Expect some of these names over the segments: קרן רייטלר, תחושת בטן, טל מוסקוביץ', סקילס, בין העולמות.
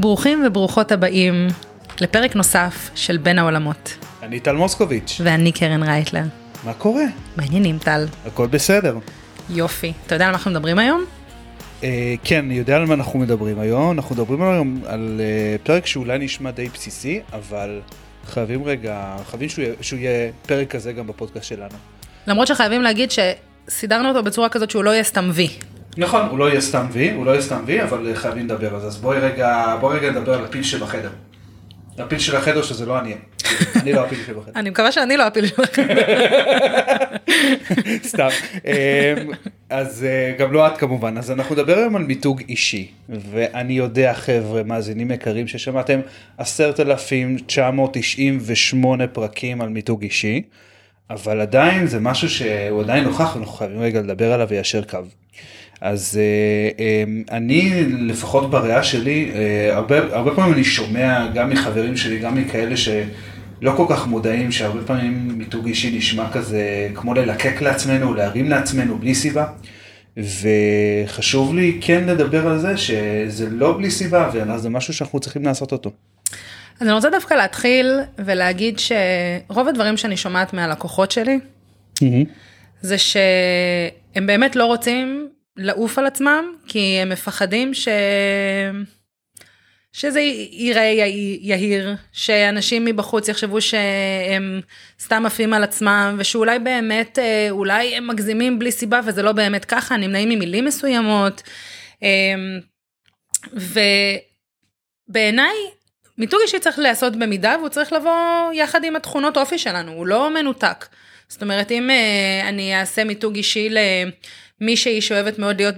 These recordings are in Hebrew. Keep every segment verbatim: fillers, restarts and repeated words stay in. ברוכים וברוכות הבאים לפרק נוסף של בין העולמות. אני טל מוסקוביץ'. ואני קרן רייטלר. מה קורה? מעניינים טל. הכל בסדר. יופי. אתה יודע על מה אנחנו מדברים היום? אה, כן, אני יודע על מה אנחנו מדברים היום. אנחנו מדברים היום על אה, פרק שאולי נשמע די בסיסי, אבל חייבים רגע, חייבים שהוא, שהוא יהיה פרק כזה גם בפודקאסט שלנו. למרות שחייבים להגיד שסידרנו אותו בצורה כזאת שהוא לא יהיה סתם וי. נכון, הוא לא יהיה סתם וי, הוא לא יהיה סתם וי, אבל חייבים לדבר על זה. אז בואי רגע, בואי רגע נדבר על הפיל שבחדר. הפיל של החדר שזה לא אני, אני לא הפיל שבחדר. אני מקווה שאני לא הפיל שבחדר. סתם. אז גם לא את כמובן, אז אנחנו נדבר היום על מיתוג אישי, ואני יודע חבר'ה מאזינים יקרים ששמעתם עשרת אלפים תשע מאות תשעים ושמונה פרקים על מיתוג אישי, אבל עדיין זה משהו שהוא עדיין נוכח, ואנחנו חייבים רגע לדבר עליו ויישר קו. אז אני, לפחות בריאה שלי, הרבה, הרבה פעמים אני שומע גם מחברים שלי, גם מכאלה שלא כל כך מודעים, שהרבה פעמים מיתוג אישי נשמע כזה כמו ללקק לעצמנו, להרים לעצמנו בלי סיבה, וחשוב לי כן לדבר על זה, שזה לא בלי סיבה, ואז זה משהו שאנחנו צריכים לעשות אותו. אז אני רוצה דווקא להתחיל ולהגיד שרוב הדברים שאני שומעת מהלקוחות שלי, זה שהם באמת לא רוצים לעוף על עצמם, כי הם מפחדים ש... שזה ייראה יהיר, שאנשים מבחוץ יחשבו שהם סתם עפים על עצמם, ושאולי באמת, אולי הם מגזימים בלי סיבה, וזה לא באמת ככה, נמנעים ממילים מסוימות, ובעיניי, מיתוג אישי צריך לעשות במידה, והוא צריך לבוא יחד עם התכונות אופי שלנו, הוא לא מנותק. זאת אומרת, אם אני אעשה מיתוג אישי למישהי שאוהבת מאוד להיות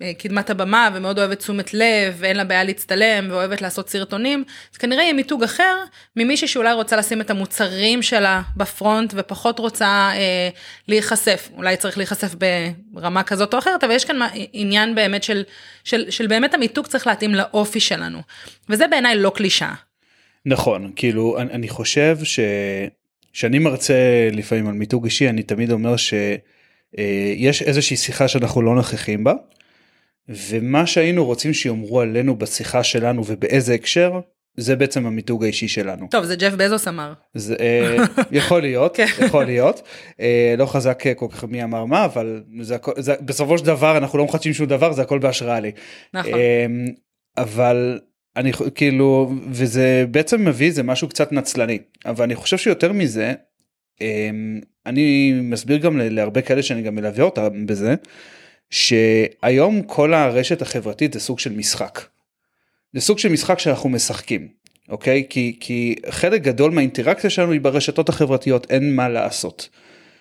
בקדמת הבמה, ומאוד אוהבת תשומת לב, ואין לה בעיה להצטלם, ואוהבת לעשות סרטונים, אז כנראה יהיה מיתוג אחר, ממישהי שאולי רוצה לשים את המוצרים שלה בפרונט, ופחות רוצה אה, להיחשף. אולי צריך להיחשף ברמה כזאת או אחרת, אבל יש כאן עניין באמת של, של, של באמת המיתוג צריך להתאים לאופי שלנו. וזה בעיניי לא קלישה. נכון, כאילו, אני, אני חושב ש... שאני מרצה לפעמים על מיתוג אישי, אני תמיד אומר שיש איזושהי שיחה שאנחנו לא נוכחים בה, ומה שהיינו רוצים שיאמרו עלינו בשיחה שלנו ובאיזה הקשר, זה בעצם המיתוג האישי שלנו. טוב, זה ג'ף בזוס אמר. זה, יכול להיות, יכול להיות. לא חזק כל כך מי אמר מה, אבל זה, זה, בסופו של דבר אנחנו לא מחדשים שום דבר, זה הכל בהשראה לי. נכון. אבל... אני כאילו, וזה בעצם מביא, זה משהו קצת נצלני, אבל אני חושב שיותר מזה, אני מסביר גם להרבה כאלה שאני גם מלווה אותם בזה, שהיום כל הרשת החברתית זה סוג של משחק. זה סוג של משחק שאנחנו משחקים, אוקיי? כי, כי חלק גדול מהאינטראקציה שלנו היא ברשתות החברתיות, אין מה לעשות.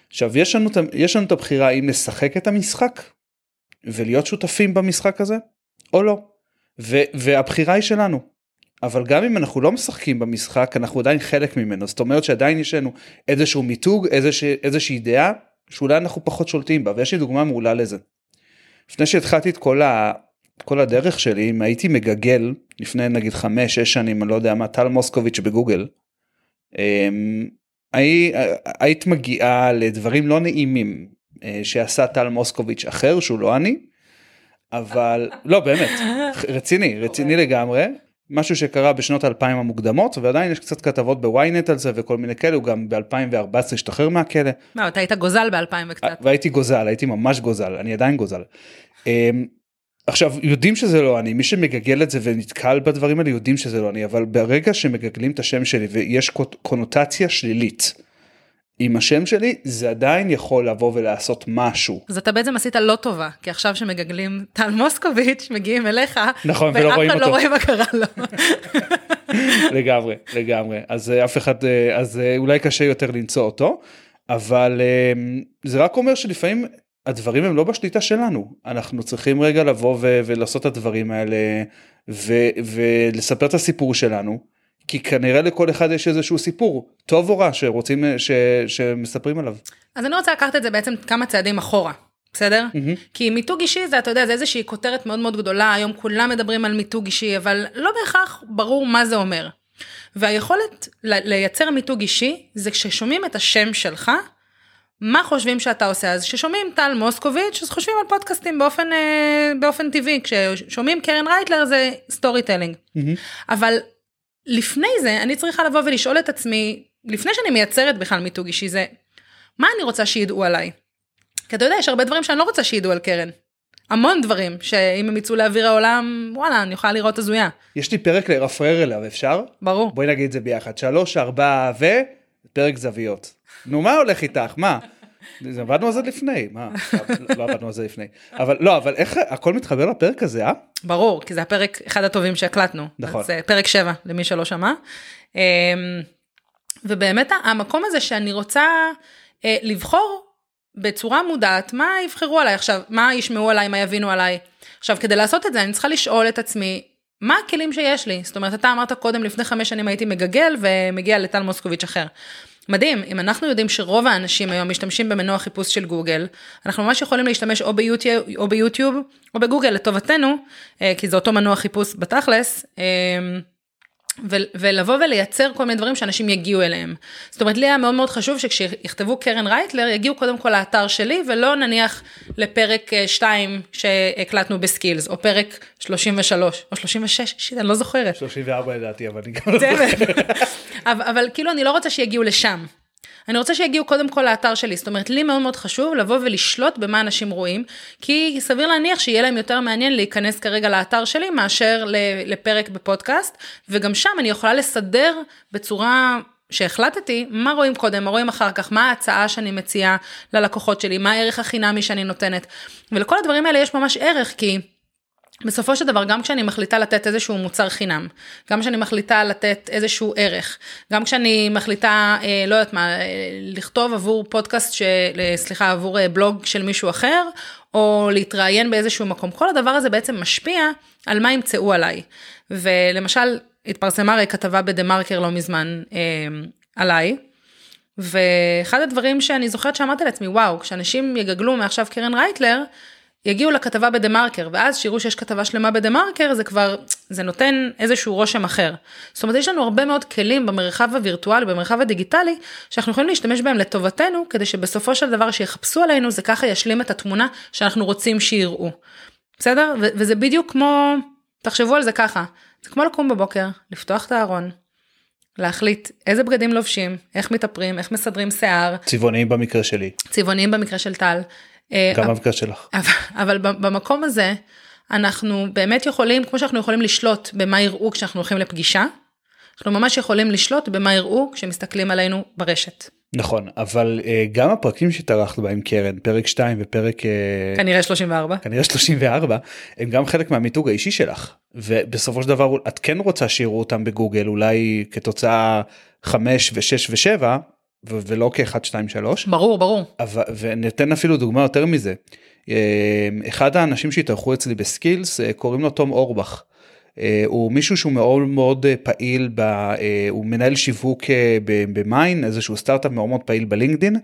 עכשיו, יש לנו, יש לנו את הבחירה אם לשחק את המשחק, ולהיות שותפים במשחק הזה, או לא. והבחירה היא שלנו, אבל גם אם אנחנו לא משחקים במשחק, אנחנו עדיין חלק ממנו, זאת אומרת שעדיין יש לנו איזשהו מיתוג, איזושהי דעה, שאולי אנחנו פחות שולטים בה, ויש לי דוגמה מעולה לזה. לפני שהתחלתי את כל הדרך שלי, אם הייתי מגגל, לפני נגיד חמש, שש שנים, אני לא יודע מה, טל מוסקוביץ' בגוגל, היית מגיעה לדברים לא נעימים, שעשה טל מוסקוביץ' אחר, שהוא לא אני, אבל, לא באמת, רציני, רציני לגמרי, משהו שקרה בשנות אלפיים המוקדמות, ועדיין יש קצת כתבות בוויינט על זה, וכל מיני כאלה, הוא גם ב-אלפיים וארבע עשרה השתחרר מהכלא. מה, אתה היית גוזל ב-אלפיים וקצת. והייתי גוזל, הייתי ממש גוזל, אני עדיין גוזל. עכשיו, יודעים שזה לא אני, מי שמגגל את זה ונתקל בדברים האלה, יודעים שזה לא אני, אבל ברגע שמגגלים את השם שלי, ויש קונוטציה שלילית, עם השם שלי, זה עדיין יכול לבוא ולעשות משהו. אז אתה בעצם עשית לא טובה, כי עכשיו שמגגלים טל מוסקוביץ' מגיעים אליך, נכון, ולא רואים אותו. ואף אחד לא רואה מה קרה לו. לגמרי, לגמרי. אז אף אחד, אז אולי קשה יותר למצוא אותו, אבל זה רק אומר שלפעמים הדברים הם לא בשליטה שלנו. אנחנו צריכים רגע לבוא ולעשות את הדברים האלה, ולספר את הסיפור שלנו, כי כנראה לכל אחד יש איזשהו סיפור, טוב או רע, שרוצים, ש, שמספרים עליו. אז אני רוצה לקחת את זה בעצם כמה צעדים אחורה, בסדר? Mm-hmm. כי מיתוג אישי זה, אתה יודע, זה איזושהי כותרת מאוד מאוד גדולה, היום כולם מדברים על מיתוג אישי, אבל לא בהכרח ברור מה זה אומר. והיכולת לייצר מיתוג אישי, זה כששומעים את השם שלך, מה חושבים שאתה עושה? אז כששומעים טל מוסקוביץ', אז חושבים על פודקאסטים באופן, באופן טבעי, כששומעים קרן רייטלר זה סטורי טלינג. אבל לפני זה, אני צריכה לבוא ולשאול את עצמי, לפני שאני מייצרת בכלל מיתוג אישי, זה מה אני רוצה שידעו עליי? כי אתה יודע, יש הרבה דברים שאני לא רוצה שידעו על קרן. המון דברים, שאם הם יצאו לאוויר העולם, וואלה, אני אוכל לראות הזויה. יש לי פרק לרפרר אליו, אפשר? ברור. בואי נגיד את זה ביחד. שלוש, ארבע, ו... פרק זוויות. נו, מה הולך איתך? מה? עבדנו על זה לפני, מה? לא עבדנו על זה לפני. אבל לא, אבל איך הכל מתחבר לפרק הזה, אה? ברור, כי זה הפרק אחד הטובים שהקלטנו. נכון. זה פרק שבע, למי שלא שמע. ובאמת, המקום הזה שאני רוצה לבחור בצורה מודעת, מה יבחרו עליי עכשיו, מה ישמעו עליי, מה יבינו עליי. עכשיו, כדי לעשות את זה, אני צריכה לשאול את עצמי, מה הכלים שיש לי? זאת אומרת, אתה אמרת קודם, לפני חמש שנים הייתי מגגל, ומגיע לטל מוסקוביץ' אחר. מדהים, אם אנחנו יודעים שרוב האנשים היום משתמשים במנוע חיפוש של גוגל, אנחנו ממש יכולים להשתמש או ביוטיוב, או ביוטיוב, או בגוגל, לטובתנו, כי זה אותו מנוע חיפוש בתכלס, ולבוא ולייצר כל מיני דברים שאנשים יגיעו אליהם. זאת אומרת, לי היה מאוד מאוד חשוב שכשיכתבו קרן רייטלר, יגיעו קודם כל לאתר שלי, ולא נניח לפרק שתיים שהקלטנו בסקילס, או פרק שלושים ושלוש, או שלושים ושש, שיט, אני לא זוכרת. שלושים וארבע ידעתי, אבל אני גם לא זוכרת. אבל כאילו, אני לא רוצה שיגיעו לשם. אני רוצה שיגיעו קודם כל לאתר שלי, זאת אומרת, לי מאוד מאוד חשוב לבוא ולשלוט במה אנשים רואים, כי סביר להניח שיהיה להם יותר מעניין להיכנס כרגע לאתר שלי, מאשר לפרק בפודקאסט, וגם שם אני יכולה לסדר בצורה שהחלטתי, מה רואים קודם, מה רואים אחר כך, מה ההצעה שאני מציעה ללקוחות שלי, מה הערך החינמי שאני נותנת, ולכל הדברים האלה יש ממש ערך, כי בסופו של דבר, גם כשאני מחליטה לתת איזשהו מוצר חינם, גם כשאני מחליטה לתת איזשהו ערך, גם כשאני מחליטה, לא יודעת מה, לכתוב עבור פודקאסט, סליחה, עבור בלוג של מישהו אחר, או להתראיין באיזשהו מקום, כל הדבר הזה בעצם משפיע על מה ימצאו עליי. ולמשל, התפרסמה הרי כתבה בדמרקר לא מזמן עליי, ואחד הדברים שאני זוכרת שאמרתי לעצמי, וואו, כשאנשים יגגלו מעכשיו קרן רייטלר, יגיעו לכתבה בדמרקר, ואז שירו שיש כתבה שלמה בדמרקר, זה כבר, זה נותן איזשהו רושם אחר. זאת אומרת, יש לנו הרבה מאוד כלים במרחב הווירטואלי, במרחב הדיגיטלי, שאנחנו יכולים להשתמש בהם לטובתנו, כדי שבסופו של דבר שיחפשו עלינו, זה ככה ישלים את התמונה שאנחנו רוצים שיראו. בסדר? ו- וזה בדיוק כמו, תחשבו על זה ככה, זה כמו לקום בבוקר, לפתוח את הארון, להחליט איזה בגדים לובשים, איך מתאפרים, איך מסדרים שיער. צבעוניים במקרה שלי. צבעוניים במקרה של טל. גם המפגש שלך. אבל במקום הזה, אנחנו באמת יכולים, כמו שאנחנו יכולים לשלוט במה יראו כשאנחנו הולכים לפגישה, אנחנו ממש יכולים לשלוט במה יראו כשמסתכלים עלינו ברשת. נכון, אבל גם הפרקים שהתארחת בהם קרן, פרק שתיים ופרק... כנראה שלושים וארבע. כנראה שלושים וארבע, הם גם חלק מהמיתוג האישי שלך, ובסופו של דבר את כן רוצה שיראו אותם בגוגל, אולי כתוצאה חמש ושש ושבע, ולא כאחד, שתיים, שלוש. ברור, ברור. ונתן אפילו דוגמה יותר מזה. אחד האנשים שהתארחו אצלי בסקילס, קוראים לו תום אורבך. הוא מישהו שהוא מאוד מאוד פעיל, הוא מנהל שיווק במיין, איזשהו סטארט-אפ מאוד מאוד פעיל בלינקדין,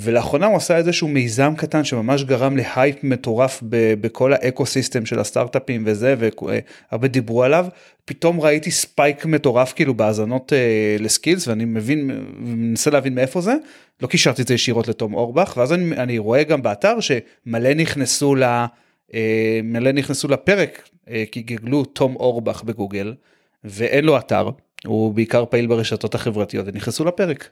ולאחרונה הוא עשה איזשהו מיזם קטן שממש גרם להייפ מטורף בכל האקוסיסטם של הסטארט-אפים וזה, והרבה דיברו עליו. פתאום ראיתי ספייק מטורף כאילו בהזנות לסקילס, ואני מבין, מנסה להבין מאיפה זה, לא קישרתי את זה ישירות לתום אורבך, ואז אני, אני רואה גם באתר שמלא נכנסו, לה, מלא נכנסו לפרק, כי גגלו תום אורבך בגוגל, ואין לו אתר, הוא בעיקר פעיל ברשתות החברתיות, ונכנסו לפרק.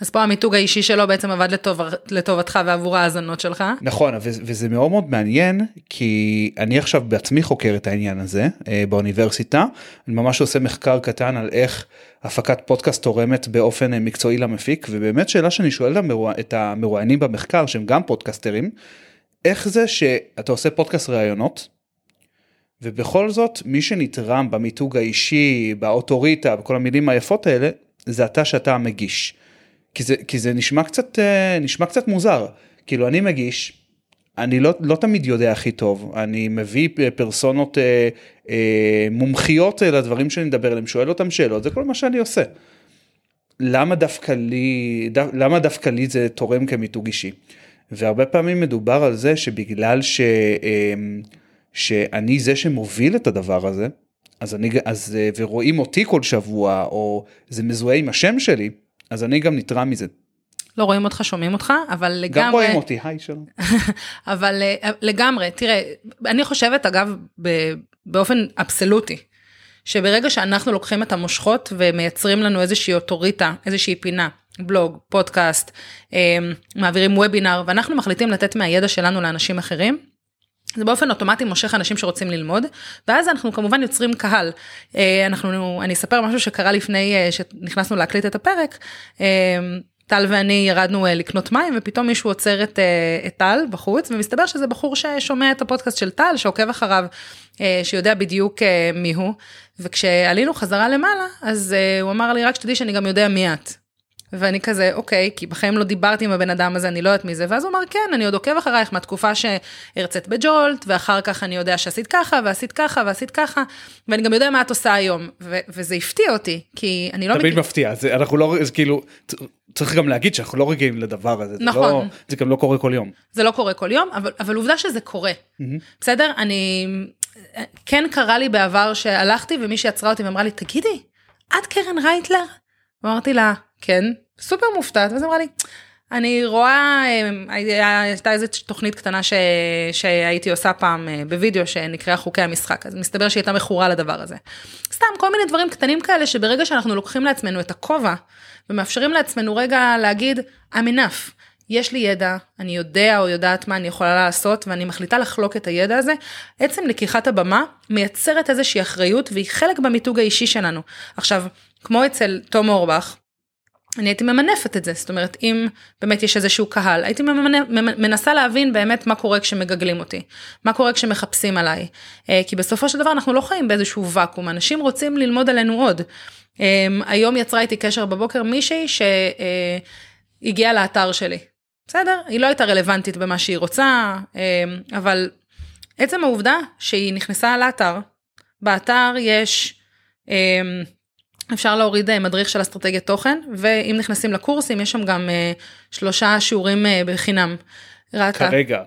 אז פה המיתוג האישי שלו בעצם עבד לטוב, לטובתך ועבור ההזנות שלך. נכון, וזה מאוד מאוד מעניין, כי אני עכשיו בעצמי חוקר את העניין הזה באוניברסיטה, אני ממש עושה מחקר קטן על איך הפקת פודקאסט תורמת באופן מקצועי למפיק, ובאמת שאלה שאני שואל את המרואיינים במחקר, שהם גם פודקאסטרים, איך זה שאתה עושה פודקאסט ראיונות, ובכל זאת מי שנתרם במיתוג האישי, באוטוריטה, בכל המילים היפות האלה, זה אתה שאתה מגיש. כי זה, כי זה נשמע קצת, נשמע קצת מוזר. כאילו, אני מגיש, אני לא, לא תמיד יודע הכי טוב. אני מביא פרסונות, אה, אה, מומחיות לדברים שאני מדבר עליהם, שואל אותם שאלות, זה כל מה שאני עושה. למה דווקא לי, דו, למה דווקא לי זה תורם כמיתוג אישי? והרבה פעמים מדובר על זה שבגלל ש, אה, שאני זה שמוביל את הדבר הזה, אז אני, אז, ורואים אותי כל שבוע, או זה מזוהה עם השם שלי, אז אני גם נתרם מזה. לא רואים אותך, שומעים אותך, אבל לגמרי... גם רואים אותי, היי שלום. אבל לגמרי, תראה, אני חושבת, אגב, באופן אבסולוטי, שברגע שאנחנו לוקחים את המושכות, ומייצרים לנו איזושהי אוטוריטה, איזושהי פינה, בלוג, פודקאסט, מעבירים וובינר, ואנחנו מחליטים לתת מהידע שלנו לאנשים אחרים, זה באופן אוטומטי מושך אנשים שרוצים ללמוד, ואז אנחנו כמובן יוצרים קהל. אנחנו, אני אספר משהו שקרה לפני שנכנסנו להקליט את הפרק, טל ואני ירדנו לקנות מים, ופתאום מישהו עוצר את, את טל בחוץ, ומסתבר שזה בחור ששומע את הפודקאסט של טל, שעוקב אחריו, שיודע בדיוק מי הוא, וכשעלינו חזרה למעלה, אז הוא אמר לי, רק שתדעי שאני גם יודע מי את. ואני כזה, אוקיי, כי בחיים לא דיברתי עם הבן אדם הזה, אני לא יודעת מי זה, ואז הוא אמר, כן, אני עוד עוקב אחרייך, מהתקופה שהרצית בג'ולט, ואחר כך אני יודע שעשית ככה, ועשית ככה, ועשית ככה, ואני גם יודע מה את עושה היום, ו- וזה הפתיע אותי, כי אני לא... תמיד מכיר... מפתיע, זה, אנחנו לא, זה כאילו, צריך גם להגיד שאנחנו לא רגילים לדבר הזה, נכון. זה, לא, זה גם לא קורה כל יום. זה לא קורה כל יום, אבל, אבל עובדה שזה קורה, mm-hmm. בסדר? אני, כן קרה לי בעבר שהלכתי, ומי שיצרה אותי ואמרה לי, תגידי, את קרן רייטלר? ואמרתי לה, כן, סופר מופתעת, ואז אמרה לי, אני רואה, הייתה איזו תוכנית קטנה ש, שהייתי עושה פעם בווידאו, שנקרא חוקי המשחק, אז מסתבר שהיא הייתה מכורה לדבר הזה. סתם, כל מיני דברים קטנים כאלה, שברגע שאנחנו לוקחים לעצמנו את הכובע, ומאפשרים לעצמנו רגע להגיד, I'm enough, יש לי ידע, אני יודע או יודעת מה אני יכולה לעשות, ואני מחליטה לחלוק את הידע הזה, עצם לקיחת הבמה, מייצרת איזושהי אחריות, והיא חלק במיתוג האישי שלנו. עכשיו, כמו אצל תום אורבך, אני הייתי ממנפת את זה, זאת אומרת, אם באמת יש איזשהו קהל, הייתי מנסה להבין באמת מה קורה כשמגגלים אותי, מה קורה כשמחפשים עליי, כי בסופו של דבר אנחנו לא חיים באיזשהו וקום, אנשים רוצים ללמוד עלינו עוד. היום יצרה איתי קשר בבוקר מישהי שהגיעה לאתר שלי, בסדר? היא לא הייתה רלוונטית במה שהיא רוצה, אבל עצם העובדה שהיא נכנסה לאתר, באתר יש... אפשר להוריד מדריך של אסטרטגיית תוכן, ואם נכנסים לקורסים, יש שם גם שלושה שיעורים בחינם. כרגע.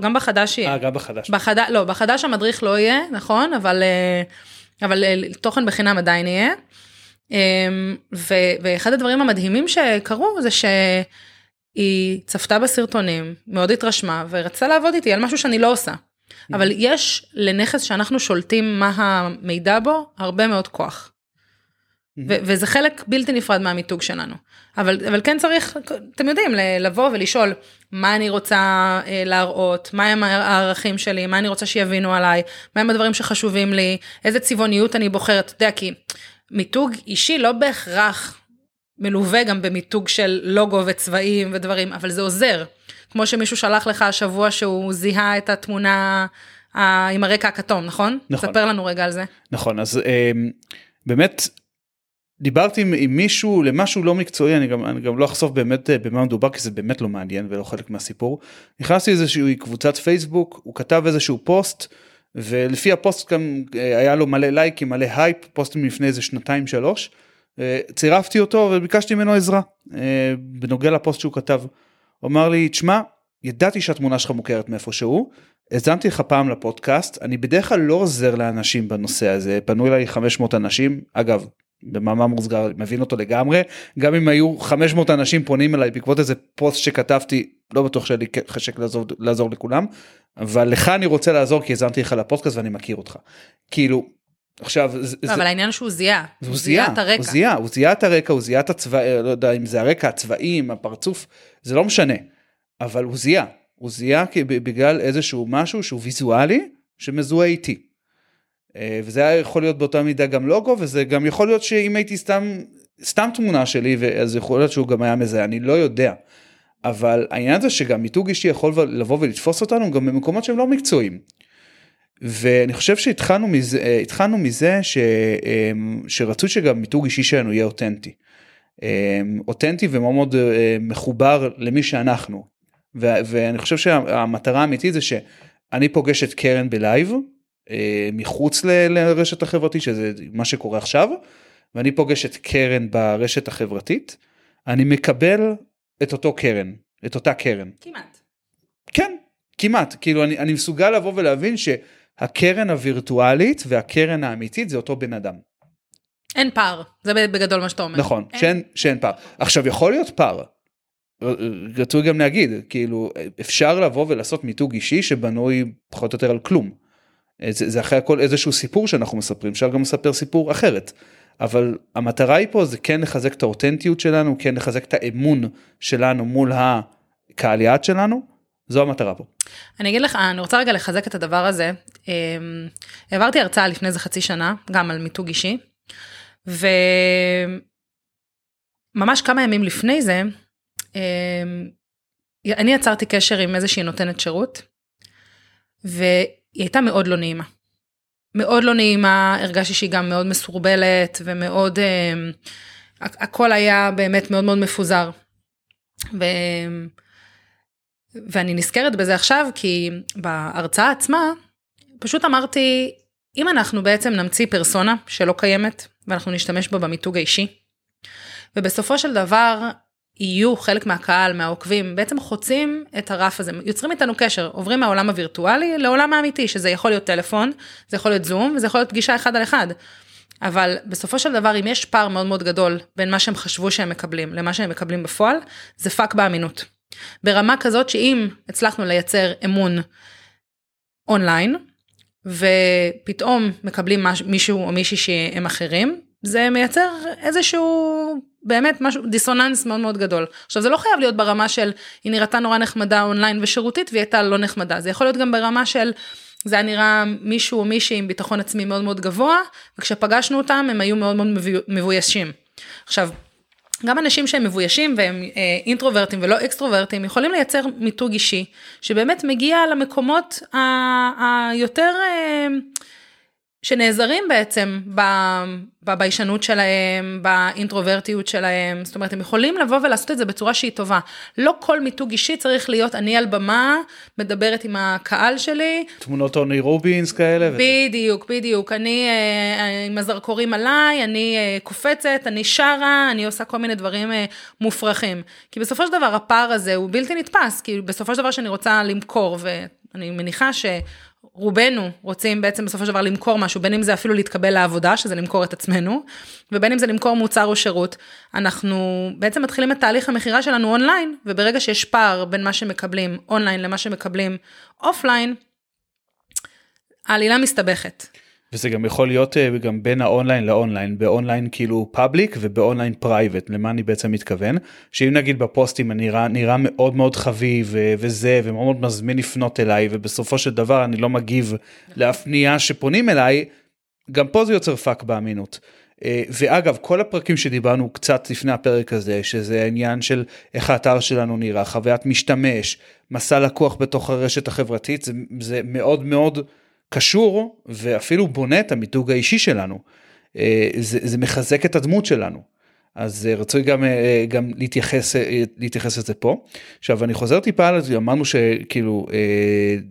גם בחדש יהיה. אה, גם בחדש. לא, בחדש המדריך לא יהיה, נכון, אבל תוכן בחינם עדיין יהיה. ואחד הדברים המדהימים שקרו, זה שהיא צפתה בסרטונים, מאוד התרשמה, ורצה לעבוד איתי על משהו שאני לא עושה. אבל יש לנכס שאנחנו שולטים מה המידע בו, הרבה מאוד כוח. ו- וזה חלק בלתי נפרד מהמיתוג שלנו. אבל, אבל כן צריך, אתם יודעים, לבוא ולשאול מה אני רוצה להראות, מהם הערכים שלי, מה אני רוצה שיבינו עליי, מהם הדברים שחשובים לי, איזה צבעוניות אני בוחרת. אתה יודע, כי מיתוג אישי לא בהכרח מלווה גם במיתוג של לוגו וצבעים ודברים, אבל זה עוזר. כמו שמישהו שלח לך השבוע שהוא זיהה את התמונה עם הרקע הכתום, נכון? נכון. תספר לנו רגע על זה. נכון, אז באמת... דיברתי עם מישהו למשהו לא מקצועי, אני גם, אני גם לא אחשוף באמת במה מדובר, כי זה באמת לא מעניין ולא חלק מהסיפור. נכנסתי איזושהי קבוצת פייסבוק, הוא כתב איזשהו פוסט, ולפי הפוסט גם היה לו מלא לייקים, מלא הייפ, פוסטים לפני איזה שנתיים, שלוש. צירפתי אותו וביקשתי ממנו עזרה, בנוגע לפוסט שהוא כתב. הוא אמר לי, תשמע, ידעתי שהתמונה שלך מוכרת מאיפשהו, הזנתי לך פעם לפודקאסט, אני בדרך כלל לא עוזר לאנשים בנושא הזה, פנו אליי חמש מאות אנשים, אגב, במאמר מוסגר, מבין אותו לגמרי, גם אם היו חמש מאות אנשים פונים אליי, בעקבות איזה פוסט שכתבתי, לא בטוח שאני חשק לעזור, לעזור לכולם, אבל לך אני רוצה לעזור, כי הזנתי לך לפודקאסט ואני מכיר אותך. כאילו, עכשיו... זה, אבל זה... העניין שהוא זיהה, הוא זיהה את הרקע. הוא זיהה, הוא זיהה את הרקע, הוא זיהה את הצבע, לא יודע אם זה הרקע, הצבעים, הפרצוף, זה לא משנה, אבל הוא זיהה, הוא זיהה בגלל איזשהו משהו שהוא ויזואלי, שמזוהה איתי. וזה היה יכול להיות באותה מידה גם לוגו, וזה גם יכול להיות שאם הייתי סתם, סתם תמונה שלי, אז יכול להיות שהוא גם היה מזה, אני לא יודע. אבל העניין זה שגם מיתוג אישי יכול לבוא ולתפוס אותנו, גם במקומות שהם לא מקצועיים. ואני חושב שהתחלנו מזה, התחלנו מזה ש, שרצו שגם מיתוג אישי שלנו יהיה אותנטי. אותנטי ומאוד מאוד מחובר למי שאנחנו. ו, ואני חושב שהמטרה האמיתית זה שאני פוגש את קרן בלייב, מחוץ לרשת החברתית, שזה מה שקורה עכשיו, ואני פוגש את קרן ברשת החברתית, אני מקבל את אותו קרן, את אותה קרן. כמעט. כן, כמעט. כאילו, אני, אני מסוגל לבוא ולהבין שהקרן הווירטואלית והקרן האמיתית זה אותו בן אדם. אין פער. זה בגדול מה שאתה אומר. נכון, שאין, שאין פער. עכשיו, יכול להיות פער. רצוי גם להגיד, כאילו, אפשר לבוא ולעשות מיתוג אישי שבנוי פחות או יותר על כלום. זה, זה אחרי הכל איזשהו סיפור שאנחנו מספרים, אפשר גם לספר סיפור אחרת. אבל המטרה היא פה זה כן לחזק את האותנטיות שלנו, כן לחזק את האמון שלנו מול הקהל יעד שלנו, זו המטרה פה. אני אגיד לך, אני רוצה רגע לחזק את הדבר הזה. העברתי הרצאה לפני איזה חצי שנה, גם על מיתוג אישי, וממש כמה ימים לפני זה, אני יצרתי קשר עם איזושהי נותנת שירות, והיא הייתה מאוד לא נעימה. מאוד לא נעימה, הרגשתי שהיא גם מאוד מסורבלת, ומאוד, הכל היה באמת מאוד מאוד מפוזר. ו... ואני נזכרת בזה עכשיו, כי בהרצאה עצמה, פשוט אמרתי, אם אנחנו בעצם נמציא פרסונה שלא קיימת, ואנחנו נשתמש בה במיתוג האישי, ובסופו של דבר, יהיו חלק מהקהל, מהעוקבים, בעצם חוצים את הרף הזה, יוצרים איתנו קשר, עוברים מהעולם הווירטואלי לעולם האמיתי, שזה יכול להיות טלפון, זה יכול להיות זום, וזה יכול להיות פגישה אחד על אחד. אבל בסופו של דבר, אם יש פער מאוד מאוד גדול, בין מה שהם חשבו שהם מקבלים, למה שהם מקבלים בפועל, זה פאק באמינות. ברמה כזאת שאם הצלחנו לייצר אמון אונליין, ופתאום מקבלים מישהו או מישהי שהם אחרים, זה מייצר איזשהו באמת משהו, דיסוננס מאוד מאוד גדול. עכשיו, זה לא חייב להיות ברמה של, היא נראתה נורא נחמדה אונליין ושירותית, והיא הייתה לא נחמדה. זה יכול להיות גם ברמה של, זה היה נראה מישהו או מישהי עם ביטחון עצמי מאוד מאוד גבוה, וכשפגשנו אותם, הם היו מאוד מאוד מבוישים. עכשיו, גם אנשים שהם מבוישים, והם אינטרוברטים ולא אקסטרוברטים, יכולים לייצר מיתוג אישי, שבאמת מגיע למקומות היותר... שנעזרים בעצם בביישנות שלהם, באינטרוברטיות שלהם, זאת אומרת, הם יכולים לבוא ולעשות את זה בצורה שהיא טובה. לא כל מיתוג אישי צריך להיות, אני על במה, מדברת עם הקהל שלי. תמונות אוני רובינס כאלה. בדיוק, בדיוק. אני עם הזרקורים עליי, אני קופצת, אני שרה, אני עושה כל מיני דברים מופרכים. כי בסופו של דבר, הפער הזה הוא בלתי נתפס, כי בסופו של דבר שאני רוצה למכור, ואני מניחה ש... רובנו רוצים בעצם בסופו של דבר למכור משהו, בין אם זה אפילו להתקבל לעבודה, שזה למכור את עצמנו, ובין אם זה למכור מוצר או שירות, אנחנו בעצם מתחילים את תהליך המחירה שלנו אונליין, וברגע שיש פער בין מה שמקבלים אונליין למה שמקבלים אופליין, העלילה מסתבכת. וזה גם יכול להיות גם בין האונליין לאונליין, באונליין כאילו פאבליק ובאונליין פרייבט, למה אני בעצם מתכוון, שאם נגיד בפוסטים אני נראה, נראה מאוד מאוד חביב וזה, ומאוד מאוד מזמין לפנות אליי, ובסופו של דבר אני לא מגיב להפנייה שפונים אליי, גם פה זה יוצר פאק באמינות. ואגב, כל הפרקים שדיברנו קצת לפני הפרק הזה, שזה העניין של איך האתר שלנו נראה, חוויית משתמש, מסע לקוח בתוך הרשת החברתית, זה, זה מאוד מאוד... קשור ואפילו בונה את המיתוג האישי שלנו, זה, זה מחזק את הדמות שלנו, אז רצוי גם, גם להתייחס, להתייחס את זה פה. עכשיו אני חוזר טיפה על זה, אמרנו שכאילו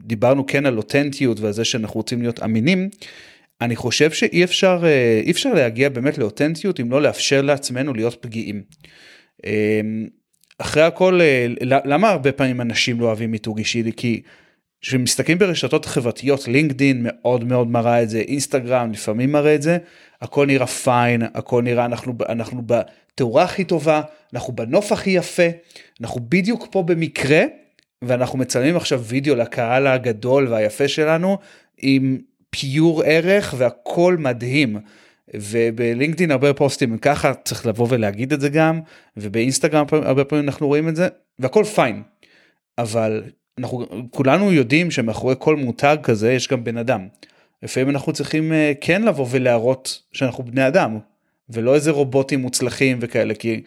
דיברנו כן על אותנטיות ועל זה שאנחנו רוצים להיות אמינים, אני חושב שאי אפשר, אי אפשר להגיע באמת לאותנטיות אם לא לאפשר לעצמנו להיות פגיעים. אחרי הכל, למה הרבה פעמים אנשים לא אוהבים מיתוג אישי? כי כשמסתכלים ברשתות חברתיות, לינקדין מאוד מאוד מראה את זה, אינסטגרם לפעמים מראה את זה, הכל נראה פיין, הכל נראה, אנחנו, אנחנו בתאורה הכי טובה, אנחנו בנוף הכי יפה, אנחנו בדיוק פה במקרה, ואנחנו מצלמים עכשיו וידאו לקהל הגדול והיפה שלנו, עם פיור ערך והכל מדהים. ובלינקדין הרבה פוסטים, ככה צריך לבוא ולהגיד את זה גם, ובאינסטגרם הרבה פעמים אנחנו רואים את זה, והכל פיין. אבל... אנחנו כולנו יודעים שמאחורי כל מותג כזה יש גם בן אדם. לפעמים אנחנו צריכים כן לבוא ולהראות שאנחנו בני אדם, ולא איזה רובוטים מוצלחים וכאלה, כי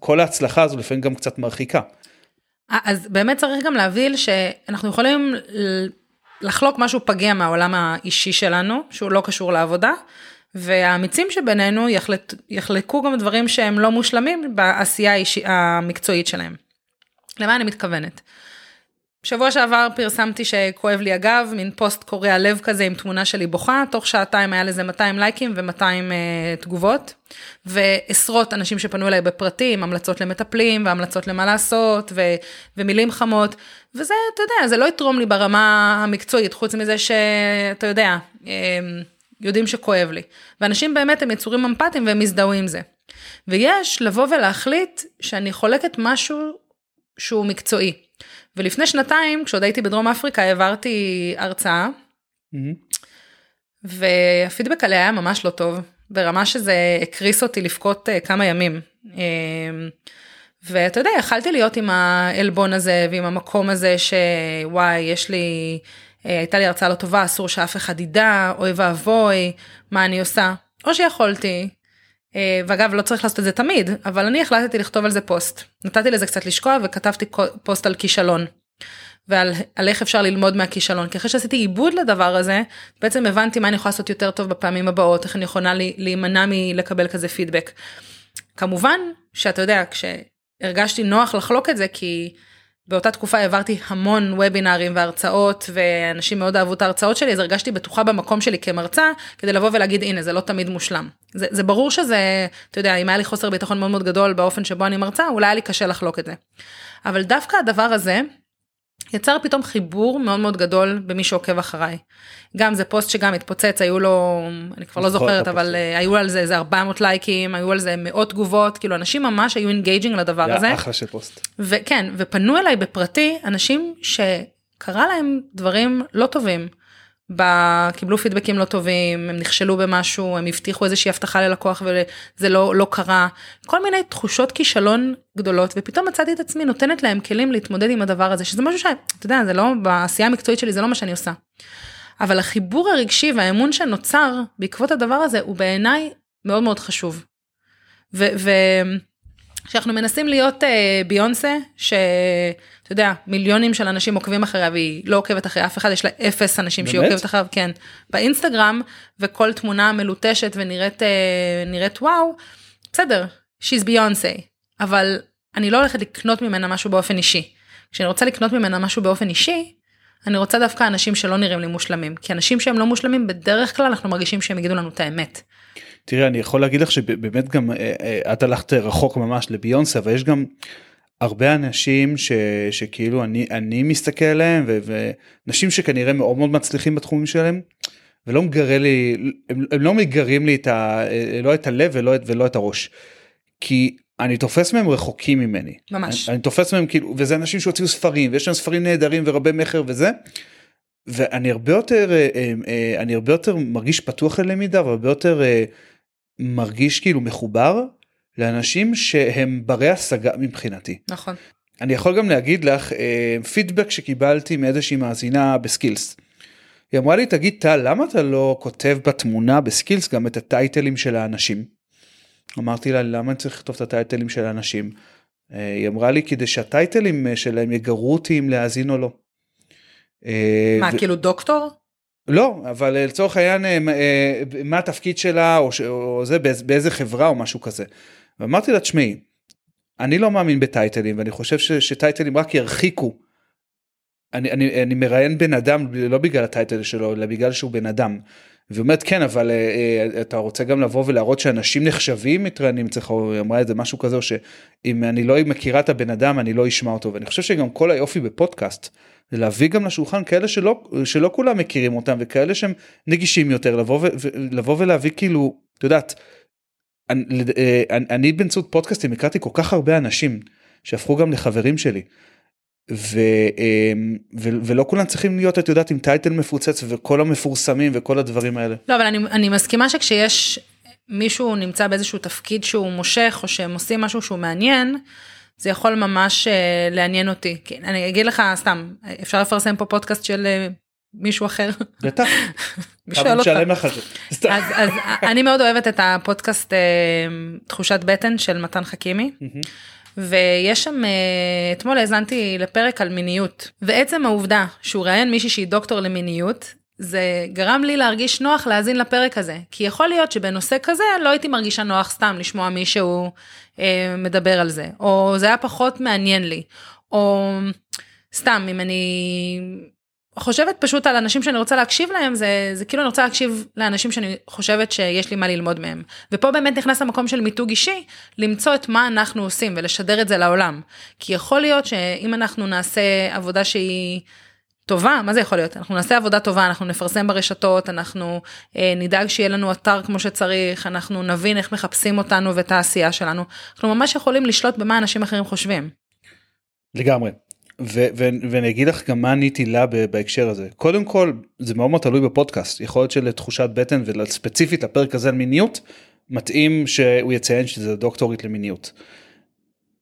כל ההצלחה הזו לפעמים גם קצת מרחיקה. אז באמת צריך גם להבין שאנחנו יכולים לחלוק משהו פגיע מהעולם האישי שלנו, שהוא לא קשור לעבודה, והאמיצים שבינינו יחלקו גם דברים שהם לא מושלמים בעשייה המקצועית שלהם. למה אני מתכוונת? שבוע שעבר פרסמתי שכואב לי הגב, מין פוסט קורע לב כזה עם תמונה שלי בוכה, תוך שעתיים היה לזה מאתיים לייקים ו-מאתיים אה, תגובות, ועשרות אנשים שפנו אליי בפרטים, המלצות למטפלים, והמלצות למה לעשות, ו- ומילים חמות, וזה, אתה יודע, זה לא יתרום לי ברמה המקצועית, חוץ מזה שאתה יודע, אה, יודעים שכואב לי. ואנשים באמת הם יצורים אמפתיים והם מזדהו עם זה. ויש לבוא ולהחליט שאני חולקת משהו, שהוא מקצועי. ולפני שנתיים, כשעוד הייתי בדרום אפריקה, העברתי הרצאה, והפידבק עליה היה ממש לא טוב, ברמה שזה הקריס אותי לפקות כמה ימים. ואתה יודע, יכלתי להיות עם האלבון הזה, ועם המקום הזה שוואי, יש לי, הייתה לי הרצאה לא טובה, אסור שאף אחד ידע, אוי ואבוי, מה אני עושה? או שיכולתי, ואגב, לא צריך לעשות את זה תמיד, אבל אני החלטתי לכתוב על זה פוסט. נתתי לזה קצת לשקוע, וכתבתי פוסט על כישלון, ועל על איך אפשר ללמוד מהכישלון. כי אחרי שעשיתי עיבוד לדבר הזה, בעצם הבנתי מה אני יכולה לעשות יותר טוב בפעמים הבאות, איך אני יכולה להימנע מלקבל כזה פידבק. כמובן, שאתה יודע, כשהרגשתי נוח לחלוק את זה, כי באותה תקופה העברתי המון וובינרים והרצאות, ואנשים מאוד אהבו את ההרצאות שלי, אז הרגשתי בטוחה במקום שלי כמרצה, כדי לבוא ולהגיד, הנה, זה לא תמיד מושלם. זה, זה ברור שזה, אתה יודע, אם היה לי חוסר ביטחון מאוד מאוד גדול באופן שבו אני מרצה, אולי היה לי קשה לחלוק את זה. אבל דווקא הדבר הזה, יצר פתאום חיבור מאוד מאוד גדול במי שעוקב אחריי. גם זה פוסט שגם התפוצץ, היו לו, אני כבר לא זוכרת, אבל היו על זה איזה ארבע מאות לייקים, היו על זה מאות תגובות, כאילו אנשים ממש היו אינגייג'ינג לדבר הזה. אחלה של פוסט. וכן, ופנו אליי בפרטי אנשים שקרה להם דברים לא טובים, קיבלו פידבקים לא טובים, הם נכשלו במשהו, הם הבטיחו איזושהי הבטחה ללקוח וזה לא, לא קרה. כל מיני תחושות כישלון גדולות, ופתאום מצאתי את עצמי נותנת להם כלים להתמודד עם הדבר הזה, שזה משהו ש... אתה יודע, זה לא, בעשייה המקצועית שלי, זה לא מה שאני עושה. אבל החיבור הרגשי והאמון שנוצר בעקבות הדבר הזה, הוא בעיניי מאוד מאוד חשוב. ו... ו... שאנחנו מנסים להיות ביונסה, שאתה יודע, מיליונים של אנשים עוקבים אחריה, והיא לא עוקבת אחריה, אף אחד, יש לה אפס אנשים שהיא עוקבת אחריו, כן, באינסטגרם, וכל תמונה מלוטשת ונראית, נראית וואו, בסדר, she's ביונסה, אבל אני לא הולכת לקנות ממנה משהו באופן אישי. כשאני רוצה לקנות ממנה משהו באופן אישי, אני רוצה דווקא אנשים שלא נראים לי מושלמים, כי אנשים שהם לא מושלמים, בדרך כלל אנחנו מרגישים שהם יגידו לנו את האמת. תראי, אני יכול להגיד לך שבאמת גם את הלכת רחוק ממש לביונסה, אבל יש גם הרבה אנשים ש, שכאילו אני, אני מסתכל עליהם, ונשים שכנראה מאוד מאוד מצליחים בתחומים שלהם, ולא מגרה לי, הם, הם לא מגרים לי את ה, לא את הלב ולא את, ולא את הראש, כי אני תופס מהם רחוקים ממני. ממש. אני, אני תופס מהם כאילו, וזה אנשים שהוציאו ספרים, ויש להם ספרים נהדרים ורבה מחר וזה, ואני הרבה יותר, אני הרבה יותר מרגיש פתוח ללמידה, והרבה יותר מרגיש כאילו מחובר לאנשים שהם ברי השגה מבחינתי. נכון. אני יכול גם להגיד לך פידבק שקיבלתי מאיזושהי מאזינה בסקילס. היא אמרה לי, תגיד טל, למה אתה לא כותב בתמונה בסקילס גם את הטייטלים של האנשים? אמרתי לה, למה אני צריך לכתוב את הטייטלים של האנשים? היא אמרה לי, כדי שהטייטלים שלהם יגרו אותי אם להאזין או לא. מה, כאילו דוקטור? לא, אבל לצורך העניין, מה התפקיד שלה, או זה, באיזה חברה, או משהו כזה. ואמרתי לה, תשמעי, אני לא מאמין בטייטלים, ואני חושב שטייטלים רק ירחיקו. אני מראיין בן אדם, לא בגלל הטייטל שלו, אלא בגלל שהוא בן אדם. ואומרת, כן, אבל אתה רוצה גם לבוא ולהראות שאנשים נחשבים, מתראיינים, צריך לומר את זה, משהו כזה, או שאם אני לא מכירה את הבן אדם, אני לא אשמע אותו. ואני חושב שגם כל היופי בפודקאסט, להביא גם לשולחן כאלה שלא, שלא כולם מכירים אותם, וכאלה שהם נגישים יותר, לבוא, ו, לבוא ולהביא כאילו, אתה יודעת, אני, אני באמצעות פודקאסטים, הכרתי כל כך הרבה אנשים, שהפכו גם לחברים שלי, ו, ו, ולא כולם צריכים להיות, את יודעת, עם טייטל מפוצץ, וכל המפורסמים, וכל הדברים האלה. לא, אבל אני, אני מסכימה שכשיש מישהו נמצא באיזשהו תפקיד, שהוא מושך, או שהם עושים משהו שהוא מעניין, זה יכול ממש לעניין אותי. אני אגיד לך, סתם, אפשר לפרסם פה פודקאסט של מישהו אחר? בטח. אבל שלם לך על זה. אז אני מאוד אוהבת את הפודקאסט תחושת בטן של מתן חכימי, ויש שם, אתמול האזנתי לפרק על מיניות, ועצם העובדה שהוא ראיין מישהי שהיא דוקטור למיניות, זה גרם לי להרגיש נוח להאזין לפרק הזה, כי יכול להיות שבנושא כזה לא הייתי מרגישה נוח סתם לשמוע מישהו אה, מדבר על זה, או זה היה פחות מעניין לי, או סתם אם אני חושבת פשוט על אנשים שאני רוצה להקשיב להם, זה, זה כאילו אני רוצה להקשיב לאנשים שאני חושבת שיש לי מה ללמוד מהם. ופה באמת נכנס למקום של מיתוג אישי, למצוא את מה אנחנו עושים ולשדר את זה לעולם, כי יכול להיות שאם אנחנו נעשה עבודה שהיא טובה, מה זה יכול להיות? אנחנו נעשה עבודה טובה, אנחנו נפרסם ברשתות, אנחנו אה, נדאג שיהיה לנו אתר כמו שצריך, אנחנו נבין איך מחפשים אותנו ואת העשייה שלנו. אנחנו ממש יכולים לשלוט במה אנשים אחרים חושבים. לגמרי. ואני אגיד לך גם מה עניתי לה בהקשר הזה. קודם כל, זה מאוד מאוד תלוי בפודקאסט. יכול להיות שלתחושת בטן וספציפית לפרק הזה על מיניות, מתאים שהוא יציין שזה דוקטורית למיניות.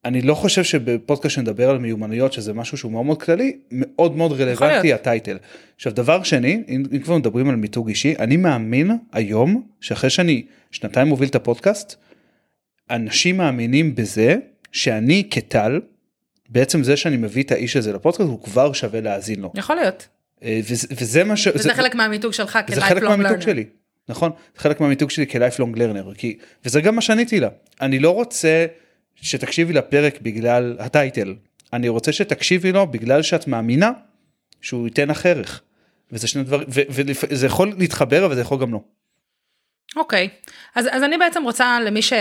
אני לא חושב שבפודקאסט שנדבר על מיומנויות, שזה משהו שהוא מאוד מאוד כללי, מאוד מאוד רלוונטי הטייטל. עכשיו, דבר שני, אם כבר מדברים על מיתוג אישי, אני מאמין היום, שאחרי שאני שנתיים מוביל את הפודקאסט, אנשים מאמינים בזה, שאני כטל, בעצם זה שאני מביא את האיש הזה לפודקאסט, הוא כבר שווה להאזין לו. יכול להיות. וזה מה ש... וזה חלק מהמיתוג שלך כ-lifelong learner. זה חלק מהמיתוג שלי, נכון? זה חלק מהמיתוג שלי כ-lifelong learner, וזה גם מה שעניתי לה. אני לא רוצה שתקשיבי לפרק בגלל הטייטל. אני רוצה שתקשיבי לו בגלל שאת מאמינה שהוא ייתן אחרך. וזה שני דבר... וזה יכול להתחבר, אבל זה יכול גם לא. אוקיי. אז אני בעצם רוצה למי ש...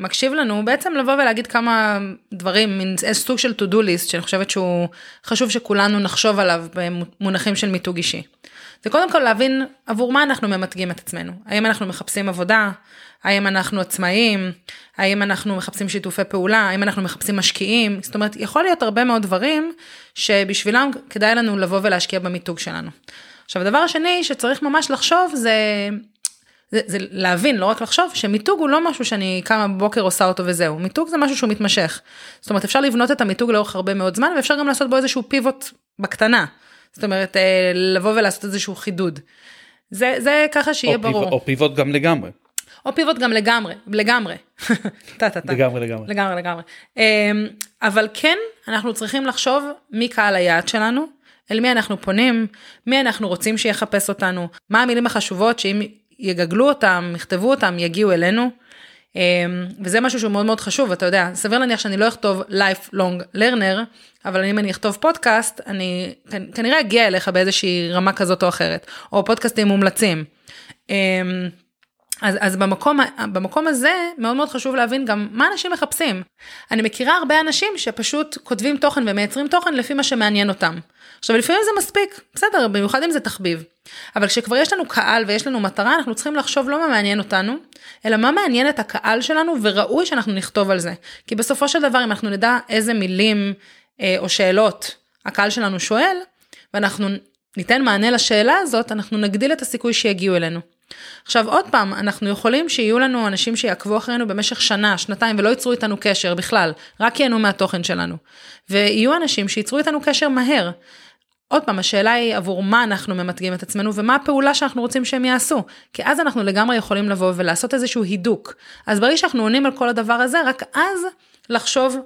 מקשיב לנו, בעצם לבוא ולהגיד כמה דברים, מין איזה סוג של to-do list, שאני חושבת שהוא חשוב שכולנו נחשוב עליו במונחים של מיתוג אישי. זה קודם כל להבין עבור מה אנחנו ממתגים את עצמנו. האם אנחנו מחפשים עבודה, האם אנחנו עצמאים, האם אנחנו מחפשים שיתופי פעולה, האם אנחנו מחפשים משקיעים. זאת אומרת, יכול להיות הרבה מאוד דברים שבשבילם כדאי לנו לבוא ולהשקיע במיתוג שלנו. עכשיו, הדבר השני שצריך ממש לחשוב זה... זה, זה להבין, לא רק לחשוב, שמיתוג הוא לא משהו שאני קמה בבוקר עושה אותו וזהו. מיתוג זה משהו שהוא מתמשך. זאת אומרת, אפשר לבנות את המיתוג לאורך הרבה מאוד זמן, ואפשר גם לעשות בו איזשהו פיבוט בקטנה. זאת אומרת, לבוא ולעשות איזשהו חידוד. זה, זה ככה שיהיה ברור. או פיבוט גם לגמרי. או פיבוט גם לגמרי, לגמרי. לגמרי, לגמרי. לגמרי, לגמרי. אבל כן, אנחנו צריכים לחשוב מי קהל היעד שלנו, אל מי אנחנו פונים, מי אנחנו רוצים שיחפש אותנו, מה המילים החשובות שאם יגגלו אותם, יכתבו אותם, יגיעו אלינו, וזה משהו שהוא מאוד מאוד חשוב, אתה יודע, סביר להניח שאני לא אכתוב lifelong learner, אבל אם אני אכתוב פודקאסט, אני כנראה אגיע אליך באיזושהי רמה כזאת או אחרת, או פודקאסטים מומלצים. אז, אז במקום, במקום הזה, מאוד מאוד חשוב להבין גם מה אנשים מחפשים. אני מכירה הרבה אנשים שפשוט כותבים תוכן ומייצרים תוכן לפי מה שמעניין אותם. עכשיו, לפעמים זה מספיק, בסדר, במיוחד אם זה תחביב. אבל כשכבר יש לנו קהל ויש לנו מטרה, אנחנו צריכים לחשוב לא מה מעניין אותנו, אלא מה מעניין את הקהל שלנו, וראוי שאנחנו נכתוב על זה. כי בסופו של דבר, אם אנחנו נדע איזה מילים אה, או שאלות הקהל שלנו שואל, ואנחנו ניתן מענה לשאלה הזאת, אנחנו נגדיל את הסיכוי שיגיעו אלינו. עכשיו, עוד פעם, אנחנו יכולים שיהיו לנו אנשים שיעקבו אחרינו במשך שנה, שנתיים, ולא ייצרו איתנו קשר בכלל, רק ייהנו מהתוכן שלנו. ויהיו אנשים שייצרו איתנו קשר מהר. עוד פעם, השאלה היא עבור מה אנחנו ממתגים את עצמנו, ומה הפעולה שאנחנו רוצים שהם יעשו. כי אז אנחנו לגמרי יכולים לבוא ולעשות איזשהו הידוק. אז ברגע שאנחנו עונים על כל הדבר הזה, רק אז לחשוב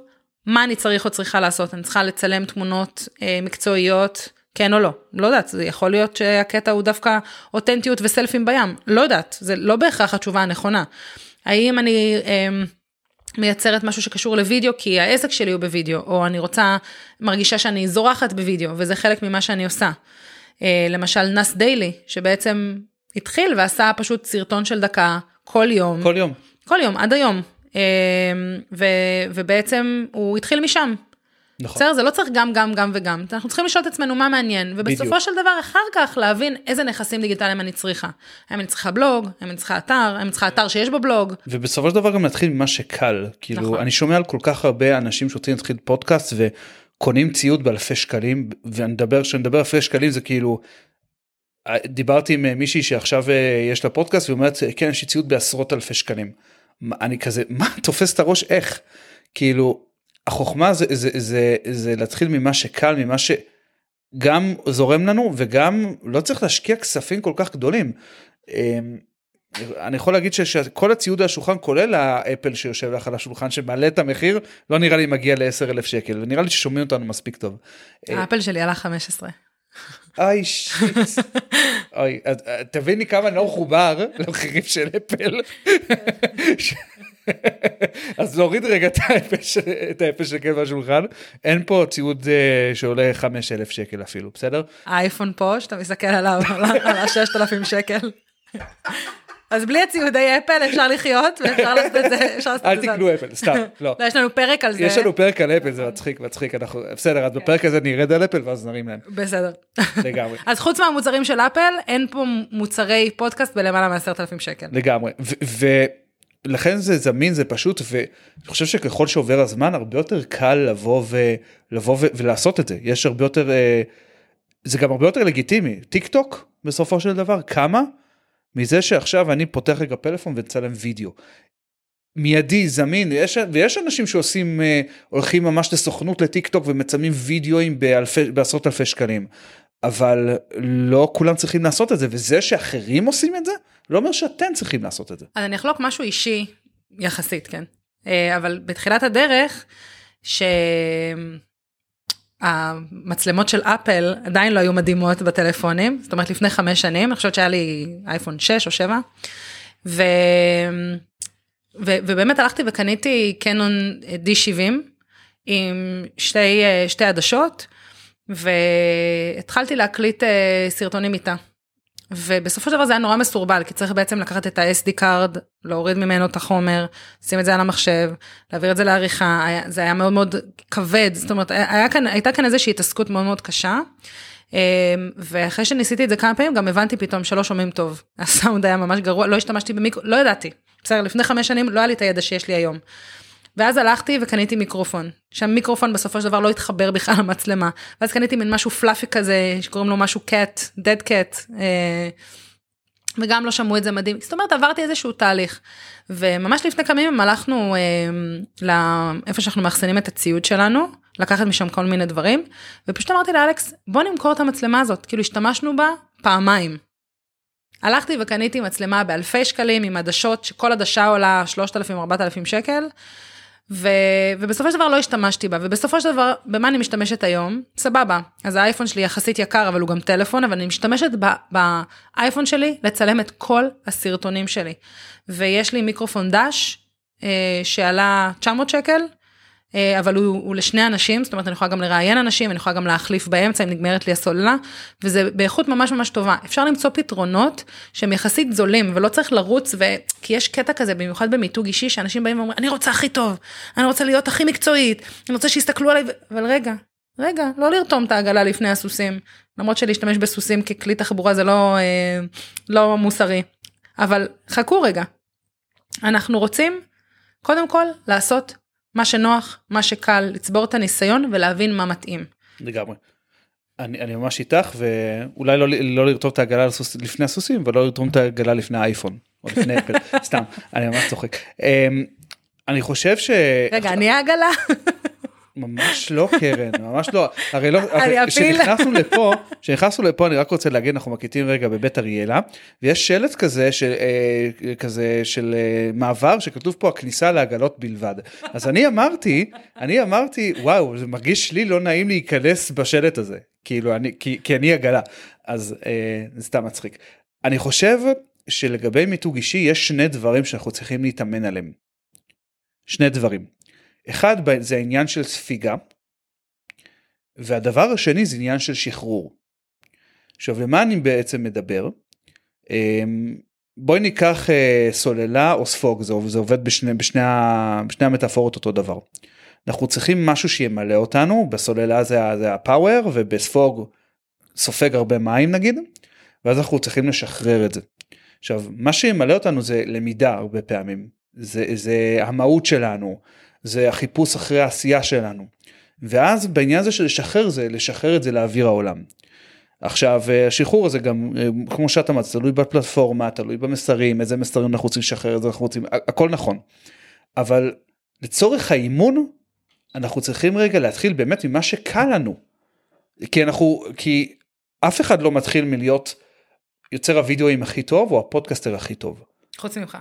מה אני צריך או צריכה לעשות. אני צריכה לצלם תמונות מקצועיות, כן או לא, לא יודעת, זה יכול להיות שהקטע הוא דווקא אותנטיות וסלפים בים, לא יודעת, זה לא בהכרח התשובה הנכונה. האם אני אה, מייצרת משהו שקשור לוידאו, כי העסק שלי הוא בוידאו, או אני רוצה, מרגישה שאני זורחת בוידאו, וזה חלק ממה שאני עושה. אה, למשל, ניס דיילי, שבעצם התחיל ועשה פשוט סרטון של דקה, כל יום. כל יום. כל יום, עד היום. אה, ו, ובעצם הוא התחיל משם. בסדר, זה לא צריך גם, גם, גם וגם. אנחנו צריכים לשאול את עצמנו מה מעניין, ובסופו של דבר אחר כך להבין איזה נכסים דיגיטליים אני צריכה. האם אני צריכה בלוג, האם אני צריכה אתר, האם אני צריכה אתר שיש בו בלוג. ובסופו של דבר גם להתחיל ממה שקל. כאילו, אני שומע על כל כך הרבה אנשים שרוצים להתחיל פודקאסט וקונים ציוד באלפי שקלים, ונדבר, שנדבר אלפי שקלים זה כאילו, דיברתי עם מישהי שעכשיו יש לה פודקאסט, ואומרת, כן, יש לי ציוד בעשרות אלפי שקלים. אני כזה, מה? תופס את הראש, איך? כאילו, החוכמה זה, זה, זה, זה להתחיל ממה שקל, ממה שגם זורם לנו, וגם לא צריך להשקיע כספים כל כך גדולים. אני יכול להגיד שכל הציוד השולחן, כולל האפל שיושב לך על השולחן, שמעלה את המחיר, לא נראה לי מגיע ל-עשרת אלפים שקל, ונראה לי ששומעים אותנו מספיק טוב. האפל שלי עלה חמש עשרה. אוי, שיט. אוי, תביני כמה לא חובר למחירים של אפל. אז להוריד רגע את האפל שקל בשולחן, אין פה ציוד שעולה חמשת אלפים שקל אפילו, בסדר? האייפון פה, שאתה מסתכל עליו, על שישת אלפים שקל. אז בלי הציודי אפל אפשר לחיות, ואפשר לעשות את זה. אל תקנו אפל, סתם, לא. יש לנו פרק על זה. יש לנו פרק על אפל, זה מצחיק, מצחיק, בסדר, אז בפרק הזה נרד על אפל, ואז נרים להם. בסדר. לגמרי. אז חוץ מהמוצרים של אפל, אין פה מוצרי פודקאסט בלמעלה מ-עשרת אלפים שקל. לגמרי, ו... לכן זה זמין, זה פשוט, ואני חושב שככל שעובר הזמן, הרבה יותר קל לבוא, ו... לבוא ו... ולעשות את זה. יש הרבה יותר, זה גם הרבה יותר לגיטימי. טיק טוק, בסופו של דבר, כמה? מזה שעכשיו אני פותח רגע פלאפון וצלם וידאו. מיידי, זמין, יש, ויש אנשים שעושים, הולכים ממש לסוכנות לטיק טוק, ומצלמים וידאוים באלפי, בעשרות אלפי שקלים. אבל לא כולם צריכים לעשות את זה, וזה שאחרים עושים את זה, לא אומר שאתם צריכים לעשות את זה. אז אני אחלוק משהו אישי, יחסית, כן. אבל בתחילת הדרך, שהמצלמות של אפל עדיין לא היו מדהימות בטלפונים, זאת אומרת, לפני חמש שנים, אני חושבת שהיה לי אייפון שש או שבע, ו... ו... ובאמת הלכתי וקניתי קנון די שבעים, עם שתי, שתי עדשות, והתחלתי להקליט סרטונים איתה. ובסופו של דבר זה היה נורא מסורבל, כי צריך בעצם לקחת את ה-אס די קארד, להוריד ממנו את החומר, שים את זה על המחשב, להעביר את זה לעריכה, זה היה מאוד מאוד כבד, זאת אומרת, היה כאן, הייתה כאן איזושהי התעסקות מאוד מאוד קשה, ואחרי שניסיתי את זה כמה פעמים, גם הבנתי פתאום שלא שומעים טוב, הסאונד היה ממש גרוע, לא השתמשתי במיקרו, לא ידעתי, בסדר, לפני חמש שנים לא היה לי את הידע שיש לי היום. ואז הלכתי וקניתי מיקרופון, שהמיקרופון בסופו של דבר לא התחבר בכלל למצלמה, ואז קניתי מין משהו פלאפי כזה, שקוראים לו משהו קט, דד קט, וגם לא שמעו את זה מדהים, זאת אומרת, עברתי איזשהו תהליך, וממש לפני כמה ימים הלכנו לאיפה שאנחנו מאחסנים את הציוד שלנו, לקחת משם כל מיני דברים, ופשוט אמרתי לאלכס, בוא נמכור את המצלמה הזאת, כאילו השתמשנו בה פעמיים. הלכתי וקניתי מצלמה באלפי שקלים, עם עדשות, שכל עדשה עולה שלושת אלפים ארבעת אלפים שקל, ו- ובסופו של דבר לא השתמשתי בה, ובסופו של דבר, במה אני משתמשת היום? סבבה, אז האייפון שלי יחסית יקר, אבל הוא גם טלפון, אבל אני משתמשת ב- באייפון שלי, לצלם את כל הסרטונים שלי, ויש לי מיקרופון דש, אה, שעלה תשע מאות שקל, אה, אבל הוא, הוא לשני אנשים, זאת אומרת, אני יכולה גם לראיין אנשים, אני יכולה גם להחליף באמצע, אם נגמרת לי הסוללה, וזה באיכות ממש ממש טובה, אפשר למצוא פתרונות, שהם יחסית זולים, ולא צריך לרוץ, ו... כי יש קטע כזה, במיוחד במיתוג אישי, שאנשים באים ואומרים, אני רוצה הכי טוב, אני רוצה להיות הכי מקצועית, אני רוצה שיסתכלו עליי, אבל רגע, רגע, לא לרתום את העגלה לפני הסוסים, למרות שלהשתמש בסוסים ככלי תחבורה, זה לא, אה, לא מוסרי, אבל חכו רגע, אנחנו רוצים, קודם כל, לעשות מה שנוח, מה שקל, לצבור את הניסיון, ולהבין מה מתאים. לגמרי. אני, אני ממש איתך, ואולי לא, לא לרתום את העגלה לפני הסוסים, ולא לרתום את העגלה לפני האייפון. סתם, אני ממש צוחק. אני חושב ש... רגע, אני העגלה? ממש לא, קרן, ממש לא. הרי לא, כשנכנסנו לפה, כשנכנסנו לפה, אני רק רוצה להגיד, אנחנו מקיטים רגע בבית אריאלה, ויש שלט כזה, כזה של מעבר, שכתוב פה הכניסה לעגלות בלבד. אז אני אמרתי, אני אמרתי, וואו, זה מרגיש לי לא נעים להיכנס בשלט הזה, כי אני עגלה. אז זה סתם מצחיק. אני חושב... שלגבי מיתוג אישי יש שני דברים שאנחנו צריכים להתאמן עליהם. שני דברים. אחד זה העניין של ספיגה, והדבר השני זה עניין של שחרור. עכשיו, למה אני בעצם מדבר? בואי ניקח סוללה או ספוג, זה עובד בשני, בשני, בשני המטאפורות אותו דבר. אנחנו צריכים משהו שימלא אותנו, בסוללה זה, זה הפאוור, ובספוג סופג הרבה מים נגיד, ואז אנחנו צריכים לשחרר את זה. עכשיו, מה שימלא אותנו זה למידה הרבה פעמים, זה, זה המהות שלנו, זה החיפוש אחרי העשייה שלנו, ואז בעניין הזה של לשחרר זה, לשחרר את זה לאוויר העולם. עכשיו, השחרור הזה גם, כמו שאתה אמרת, תלוי בפלטפורמה, תלוי במסרים, איזה מסרים אנחנו רוצים לשחרר, איזה אנחנו רוצים, הכל נכון. אבל לצורך האימון, אנחנו צריכים רגע להתחיל באמת ממה שקל לנו, כי אנחנו, כי אף אחד לא מתחיל מלהיות יוצר הוידאוים הכי טוב, או הפודקאסטר הכי טוב. חוץ ממך.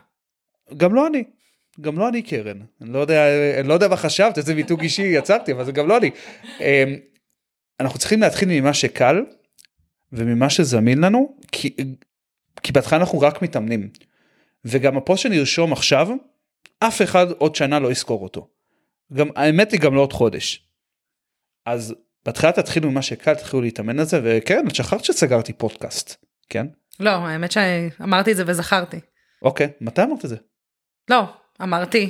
גם לא אני. גם לא אני, קרן. אני לא יודע, אני לא יודע מה חשבת, איזה מיתוג אישי יצרתי, אבל זה גם לא אני. אנחנו צריכים להתחיל ממה שקל, וממה שזמין לנו, כי, כי בהתחלה אנחנו רק מתאמנים. וגם הפוסט שנרשום עכשיו, אף אחד עוד שנה לא יזכור אותו. גם, האמת היא גם לא עוד חודש. אז בהתחלה תתחילו ממה שקל, תתחילו להתאמן על זה, וקרן, את שכחת שסגרתי פודקאסט. כן? לא, האמת שאמרתי את זה וזכרתי. אוקיי, מתי אמרת את זה? לא, אמרתי.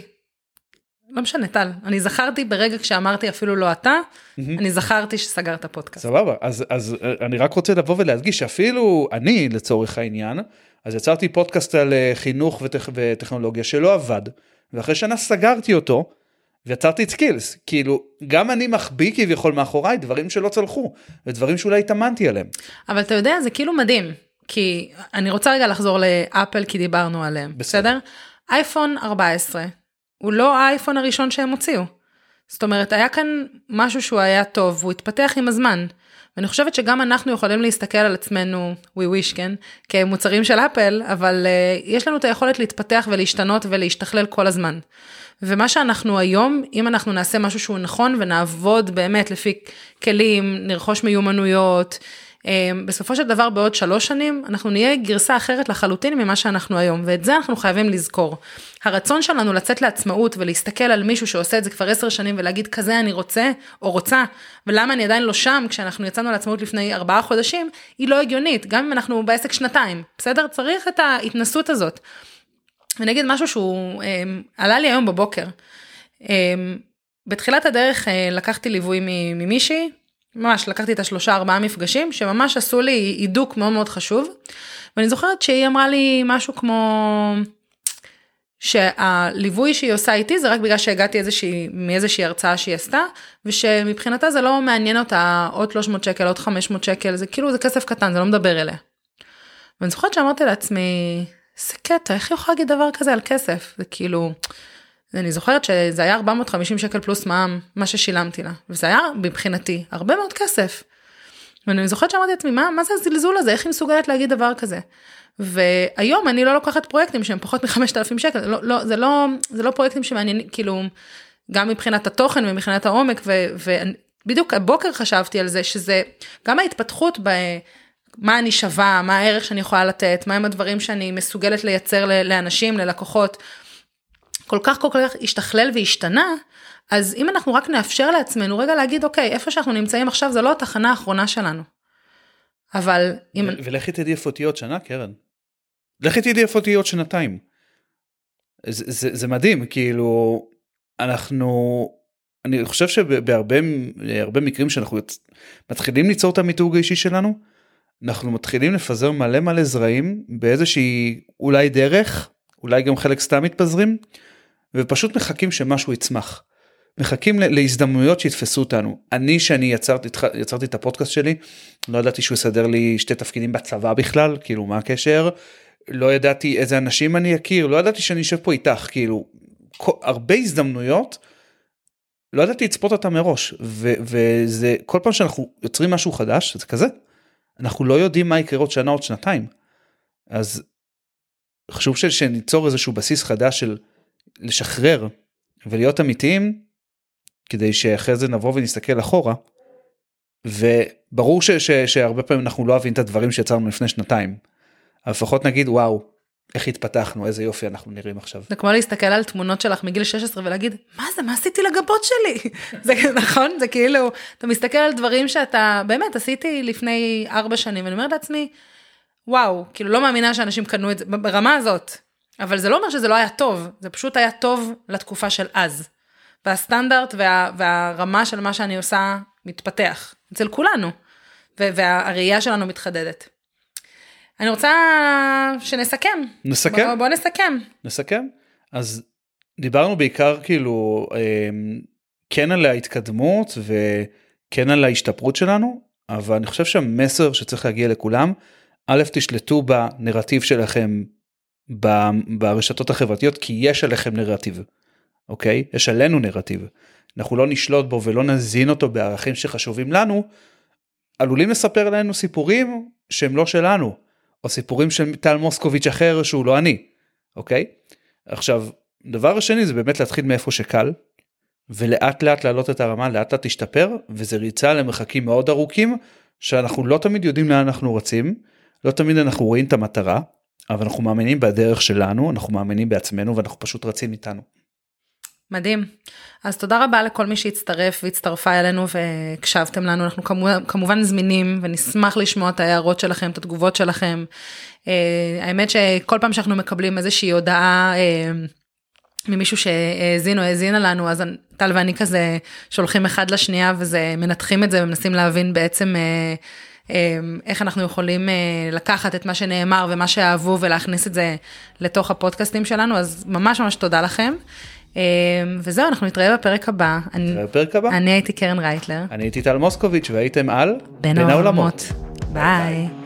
לא משנה, טל. אני זכרתי ברגע כשאמרתי אפילו לא אתה, אני זכרתי שסגרת פודקאסט. סבבה, אז, אז אני רק רוצה לבוא ולהדגיש שאפילו אני, לצורך העניין, אז יצרתי פודקאסט על חינוך וטכ... וטכנולוגיה שלא עבד, ואחרי שנה סגרתי אותו, ויצרתי את סקילס, כאילו, גם אני מחביא כביכול מאחוריי דברים שלא צלחו, ודברים שאולי התאמנתי עליהם. אבל אתה יודע, זה כאילו מדהים, כי אני רוצה רגע לחזור לאפל, כי דיברנו עליהם, בסדר? בסדר? אייפון ארבע עשרה, הוא לא האייפון הראשון שהם הוציאו. זאת אומרת, היה כאן משהו שהוא היה טוב, והוא התפתח עם הזמן. ואני חושבת שגם אנחנו יכולים להסתכל על עצמנו, we wish, כן, כמוצרים של אפל, אבל uh, יש לנו את היכולת להתפתח ולהשתנות ולהשתכלל כל הזמן. ומה שאנחנו היום, אם אנחנו נעשה משהו שהוא נכון, ונעבוד באמת לפי כלים, נרכוש מיומנויות, um, בסופו של דבר בעוד שלוש שנים, אנחנו נהיה גרסה אחרת לחלוטין ממה שאנחנו היום, ואת זה אנחנו חייבים לזכור. הרצון שלנו לצאת לעצמאות ולהסתכל על מישהו שעושה את זה כבר עשר שנים ולהגיד כזה אני רוצה או רוצה, ולמה אני עדיין לא שם כשאנחנו יצאנו לעצמאות לפני ארבעה חודשים, היא לא הגיונית, גם אם אנחנו בעסק שנתיים, בסדר? צריך את ההתנסות הזאת. ואני אגיד משהו שהוא אה, עלה לי היום בבוקר. אה, בתחילת הדרך אה, לקחתי ליווי ממישהי, ממש לקחתי את השלושה ארבעה מפגשים, שממש עשו לי עידוק מאוד מאוד חשוב, ואני זוכרת שהיא אמרה לי משהו כמו... שהליווי שהיא עושה איתי, זה רק בגלל שהגעתי איזושהי, מאיזושהי הרצאה שהיא עשתה, ושמבחינתה זה לא מעניין אותה, עוד שלוש מאות שקל, עוד חמש מאות שקל, זה כאילו, זה כסף קטן, זה לא מדבר אליה. ואני זוכרת שאמרתי לעצמי, זה קטע, איך יוכל להגיד דבר כזה על כסף? זה כאילו, אני זוכרת שזה היה ארבע מאות וחמישים שקל פלוס מע"מ, מה ששילמתי לה, וזה היה מבחינתי, הרבה מאוד כסף. ואני זוכרת שאמרתי לעצמי, מה, מה זה הזלזול הזה? איך היא מסוגלת להגיד דבר כזה? והיום אני לא לוקחת פרויקטים שהם פחות מ-חמשת אלפים שקל, לא, לא, זה לא, זה לא פרויקטים שמעניינים, כאילו, גם מבחינת התוכן ומבחינת העומק, ובדיוק הבוקר חשבתי על זה, שזה גם ההתפתחות במה אני שווה, מה הערך שאני יכולה לתת, מהם הדברים שאני מסוגלת לייצר לאנשים, ללקוחות, כל כך כל כך השתכלל והשתנה, אז אם אנחנו רק נאפשר לעצמנו רגע להגיד, אוקיי, איפה שאנחנו נמצאים עכשיו, זה לא התחנה האחרונה שלנו. אבל אם... ולכי תדעי איפה תהיה עוד שנה, קרן. לכי תדעי איפה תהיה עוד שנתיים. זה, זה, זה מדהים, כאילו, אנחנו, אני חושב שבהרבה הרבה מקרים שאנחנו מתחילים ליצור את המיתוג האישי שלנו, אנחנו מתחילים לפזר מלא מלא זרעים, באיזושהי אולי דרך, אולי גם חלק סתם מתפזרים, ופשוט מחכים שמשהו יצמח. מחכים להזדמנויות שיתפסו אותנו. אני, שאני יצרתי, יצרתי את הפודקאסט שלי, לא ידעתי שהוא יסדר לי שתי תפקידים בצבא בכלל, כאילו מה הקשר, לא ידעתי איזה אנשים אני אכיר, לא ידעתי שאני יושב פה איתך, כאילו, הרבה הזדמנויות, לא ידעתי לצפות אותה מראש, ו- וזה, כל פעם שאנחנו יוצרים משהו חדש, זה כזה, אנחנו לא יודעים מה יקרה עוד שנה, עוד שנתיים, אז חשוב שניצור איזשהו בסיס חדש של לשחרר, ולהיות אמיתיים, כדי שאחרי זה נבוא ונסתכל אחורה, וברור ש- ש- שהרבה פעמים אנחנו לא אוהבים את הדברים שיצרנו לפני שנתיים, אבל לפחות נגיד, וואו, איך התפתחנו, איזה יופי אנחנו נראים עכשיו. זה כמו להסתכל על תמונות שלך מגיל שש עשרה, ולהגיד, מה זה, מה עשיתי לגבות שלי? זה נכון, זה כאילו, אתה מסתכל על דברים שאתה, באמת, עשיתי לפני ארבע שנים, ואני אומרת לעצמי, וואו, כאילו לא מאמינה שאנשים קנו את זה, ברמה הזאת, אבל זה לא אומר שזה לא היה טוב, זה פשוט היה טוב לתקופה של אז. והסטנדרט וה, והרמה של מה שאני עושה מתפתח, אצל כולנו, והראייה שלנו מתחדדת. אני רוצה שנסכם. נסכם? בוא, בוא נסכם. נסכם? אז דיברנו בעיקר כאילו, כן על ההתקדמות וכן על ההשתפרות שלנו, אבל אני חושב שהמסר שצריך להגיע לכולם, א' תשלטו בנרטיב שלכם, ברשתות החברתיות, כי יש עליכם נרטיב. אוקיי? יש עלינו נרטיב. אנחנו לא נשלוט בו ולא נזין אותו בערכים שחשובים לנו, עלולים לספר לנו סיפורים שהם לא שלנו, או סיפורים של טל מוסקוביץ' אחר שהוא לא אני. אוקיי? עכשיו, דבר השני זה באמת להתחיל מאיפה שקל, ולאט לאט לעלות את הרמה, לאט לאט תשתפר, וזה ריצה למרחקים מאוד ארוכים, שאנחנו לא תמיד יודעים לאן אנחנו רצים, לא תמיד אנחנו רואים את המטרה, אבל אנחנו מאמינים בדרך שלנו, אנחנו מאמינים בעצמנו, ואנחנו פשוט רצים איתנו. מדהים. אז תודה רבה לכל מי שהצטרף והצטרפה אלינו והקשבתם לנו. אנחנו כמובן זמינים ונשמח לשמוע את ההערות שלכם, את התגובות שלכם. האמת שכל פעם שאנחנו מקבלים איזושהי הודעה ממישהו שהאזין או האזינה לנו, אז טל ואני כזה שולחים אחד לשנייה, ומנתחים את זה, ומנסים להבין בעצם איך אנחנו יכולים לקחת את מה שנאמר, ומה שאהבו, ולהכניס את זה לתוך הפודקאסטים שלנו, אז ממש ממש תודה לכם, וזהו, אנחנו נתראה בפרק הבא. נתראה בפרק הבא? אני הייתי קרן רייטלר. אני הייתי טל מוסקוביץ', והייתם על בין העולמות. ביי.